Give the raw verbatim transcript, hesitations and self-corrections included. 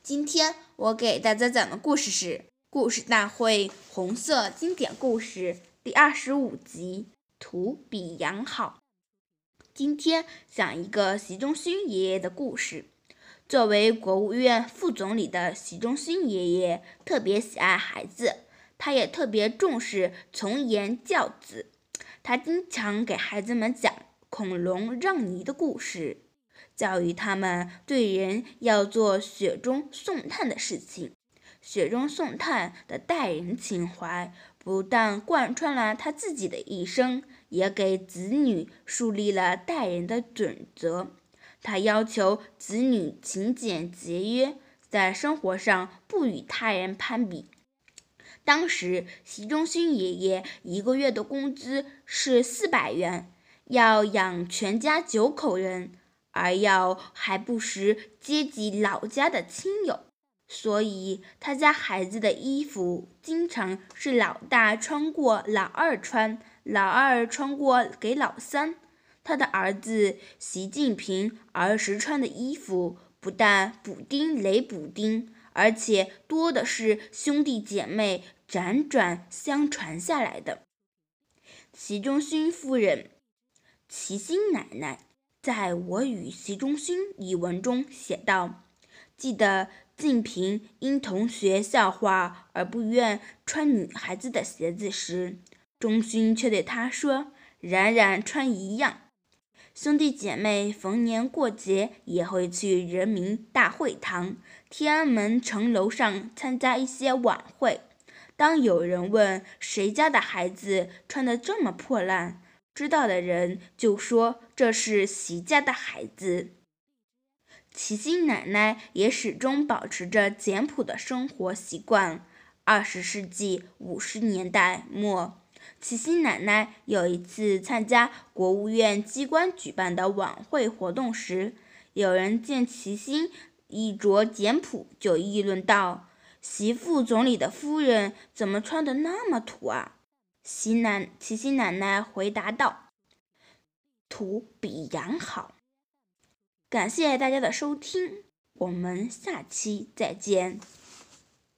今天我给大家讲的故事是《故事大会红色经典故事》第二十五集《图比羊好》。今天讲一个习仲勋爷爷的故事。作为国务院副总理的习仲勋爷爷特别喜爱孩子，他也特别重视从严教子。他经常给孩子们讲孔融让梨的故事，教育他们对人要做雪中送炭的事情。雪中送炭的待人情怀不但贯穿了他自己的一生，也给子女树立了待人的准则。他要求子女勤俭节约，在生活上不与他人攀比。当时习仲勋爷爷一个月的工资是四百元，要养全家九口人，而要还不时接济老家的亲友，所以他家孩子的衣服经常是老大穿过老二穿，老二穿过给老三。他的儿子习近平儿时穿的衣服不但补丁雷补丁，而且多的是兄弟姐妹辗转相传下来的。习仲勋夫人齐心奶奶在《我与习仲勋》一文中写道，记得静平因同学笑话而不愿穿女孩子的鞋子时，仲勋却对她说，冉冉穿一样。兄弟姐妹逢年过节也会去人民大会堂、天安门城楼上参加一些晚会。当有人问谁家的孩子穿得这么破烂，知道的人就说这是习家的孩子。齐心奶奶也始终保持着简朴的生活习惯。二十世纪五十年代末，齐心奶奶有一次参加国务院机关举办的晚会活动时，有人见齐心衣着简朴，就议论道：“习副总理的夫人怎么穿得那么土啊？”齐奶齐心奶奶回答道：“土比羊好。”感谢大家的收听，我们下期再见。